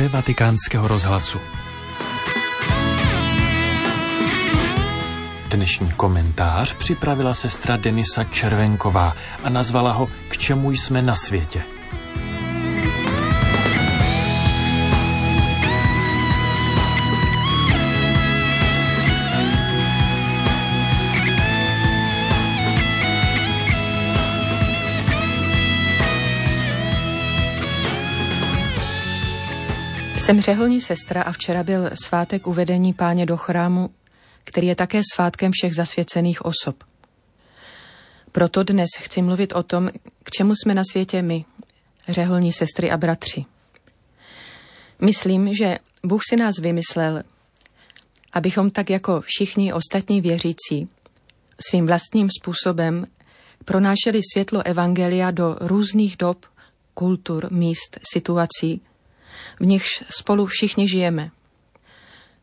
poslucháče Vatikánskeho rozhlasu. Dnešní komentář připravila sestra Denisa Červenková a nazvala ho K čemu jsme na světě. Jsem řeholní sestra a včera byl svátek uvedení Páně do chrámu, který je také svátkem všech zasvěcených osob. Proto dnes chci mluvit o tom, k čemu jsme na světě my, řeholní sestry a bratři. Myslím, že Bůh si nás vymyslel, abychom tak jako všichni ostatní věřící svým vlastním způsobem pronášeli světlo evangelia do různých dob, kultur, míst, situací, v nichž spolu všichni žijeme.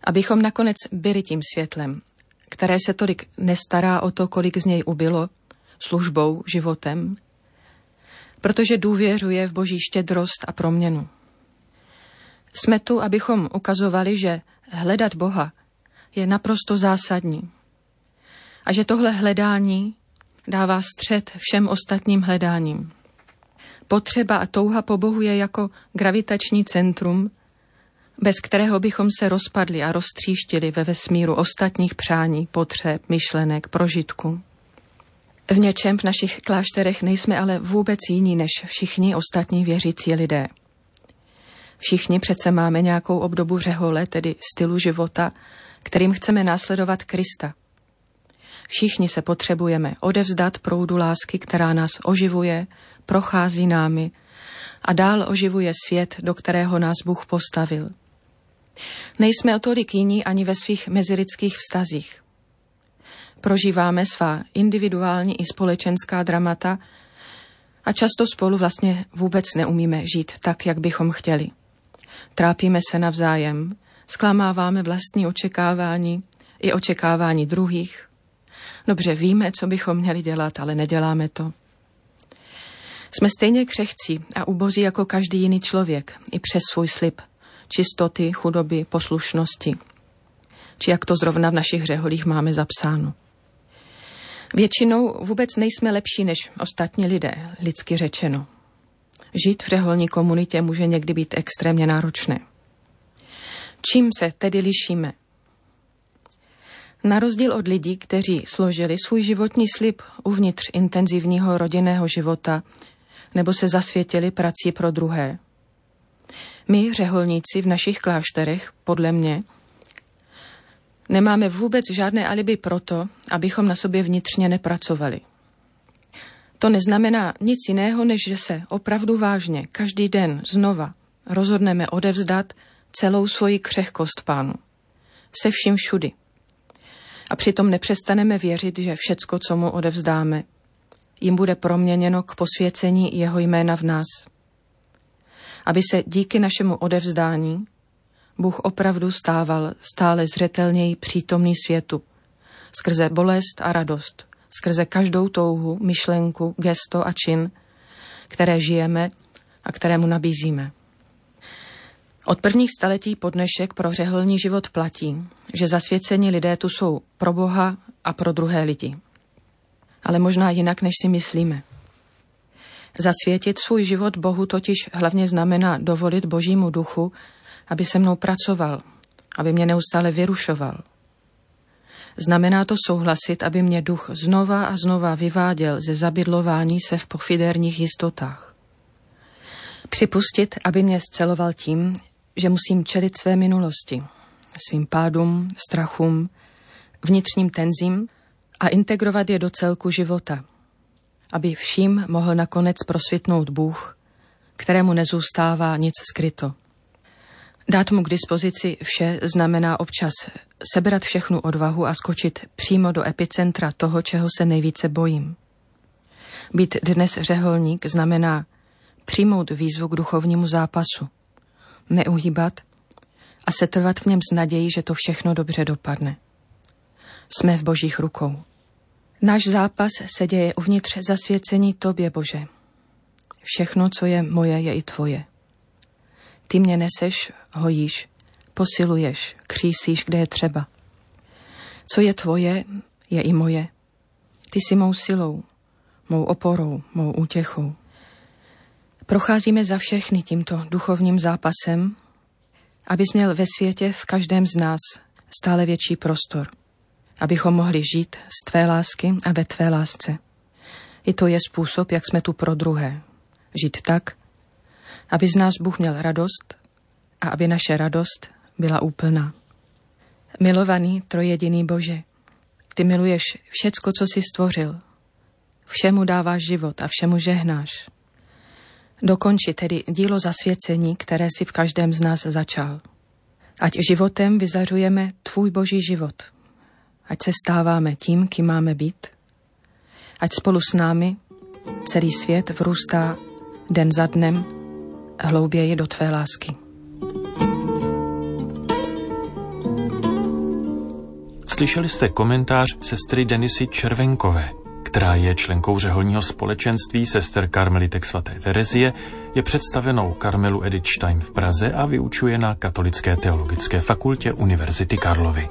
Abychom nakonec byli tím světlem, které se tolik nestará o to, kolik z něj ubylo, službou, životem, protože důvěřuje v Boží štědrost a proměnu. Jsme tu, abychom ukazovali, že hledat Boha je naprosto zásadní a že tohle hledání dává střed všem ostatním hledáním. Potřeba a touha po Bohu je jako gravitační centrum, bez kterého bychom se rozpadli a roztříštili ve vesmíru ostatních přání, potřeb, myšlenek, prožitku. V něčem v našich klášterech nejsme ale vůbec jiní než všichni ostatní věřící lidé. Všichni přece máme nějakou obdobu řehole, tedy stylu života, kterým chceme následovat Krista. Všichni se potřebujeme odevzdat proudu lásky, která nás oživuje, prochází námi a dál oživuje svět, do kterého nás Bůh postavil. Nejsme o tolik jiní ani ve svých mezilidských vztazích. Prožíváme svá individuální i společenská dramata a často spolu vlastně vůbec neumíme žít tak, jak bychom chtěli. Trápíme se navzájem, zklamáváme vlastní očekávání i očekávání druhých. Dobře víme, co bychom měli dělat, ale neděláme to. Jsme stejně křehcí a ubozí jako každý jiný člověk, i přes svůj slib čistoty, chudoby, poslušnosti. Či jak to zrovna v našich řeholích máme zapsáno. Většinou vůbec nejsme lepší než ostatní lidé, lidsky řečeno. Žít v řeholní komunitě může někdy být extrémně náročné. Čím se tedy lišíme? Na rozdíl od lidí, kteří složili svůj životní slib uvnitř intenzivního rodinného života nebo se zasvětili prací pro druhé. My, řeholníci v našich klášterech, podle mě, nemáme vůbec žádné alibi proto, abychom na sobě vnitřně nepracovali. To neznamená nic jiného, než že se opravdu vážně každý den znova rozhodneme odevzdat celou svoji křehkost Pánu. Se vším všudy. A přitom nepřestaneme věřit, že všecko, co mu odevzdáme, jim bude proměněno k posvěcení jeho jména v nás. Aby se díky našemu odevzdání Bůh opravdu stával stále zřetelněji přítomný světu, skrze bolest a radost, skrze každou touhu, myšlenku, gesto a čin, které žijeme a kterému nabízíme. Od prvních staletí po dnešek pro řeholní život platí, že zasvěcení lidé tu jsou pro Boha a pro druhé lidi. Ale možná jinak, než si myslíme. Zasvětit svůj život Bohu totiž hlavně znamená dovolit Božímu duchu, aby se mnou pracoval, aby mě neustále vyrušoval. Znamená to souhlasit, aby mě duch znova a znova vyváděl ze zabydlování se v pofiderních jistotách. Připustit, aby mě sceloval tím, že musím čelit své minulosti, svým pádům, strachům, vnitřním tenzím a integrovat je do celku života, aby vším mohl nakonec prosvitnout Bůh, kterému nezůstává nic skryto. Dát mu k dispozici vše znamená občas sebrat všechnu odvahu a skočit přímo do epicentra toho, čeho se nejvíce bojím. Být dnes řeholník znamená přijmout výzvu k duchovnímu zápasu, neuhýbat a setrvat v něm s nadějí, že to všechno dobře dopadne. Jsme v Božích rukou. Náš zápas se děje uvnitř zasvěcení Tobě, Bože. Všechno, co je moje, je i Tvoje. Ty mě neseš, hojíš, posiluješ, křísíš, kde je třeba. Co je tvoje, je i moje. Ty jsi mou silou, mou oporou, mou útěchou. Procházíme za všechny tímto duchovním zápasem, abys měl ve světě v každém z nás stále větší prostor, abychom mohli žít z tvé lásky a ve tvé lásce. I to je způsob, jak jsme tu pro druhé. Žít tak, aby z nás Bůh měl radost a aby naše radost byla úplná. Milovaný trojjediný Bože, ty miluješ všecko, co jsi stvořil. Všemu dáváš život a všemu žehnáš. Dokonči tedy dílo zasvěcení, které si v každém z nás začal. Ať životem vyzařujeme tvůj Boží život. Ať se stáváme tím, kým máme být. Ať spolu s námi celý svět vrůstá den za dnem hlouběji do tvé lásky. Slyšeli jste komentář sestry Denisy Červenkové, která je členkou řeholního společenství sester Karmelitek sv. Terezie, je představenou Karmelu Edith Stein v Praze a vyučuje na Katolické teologické fakultě Univerzity Karlovy.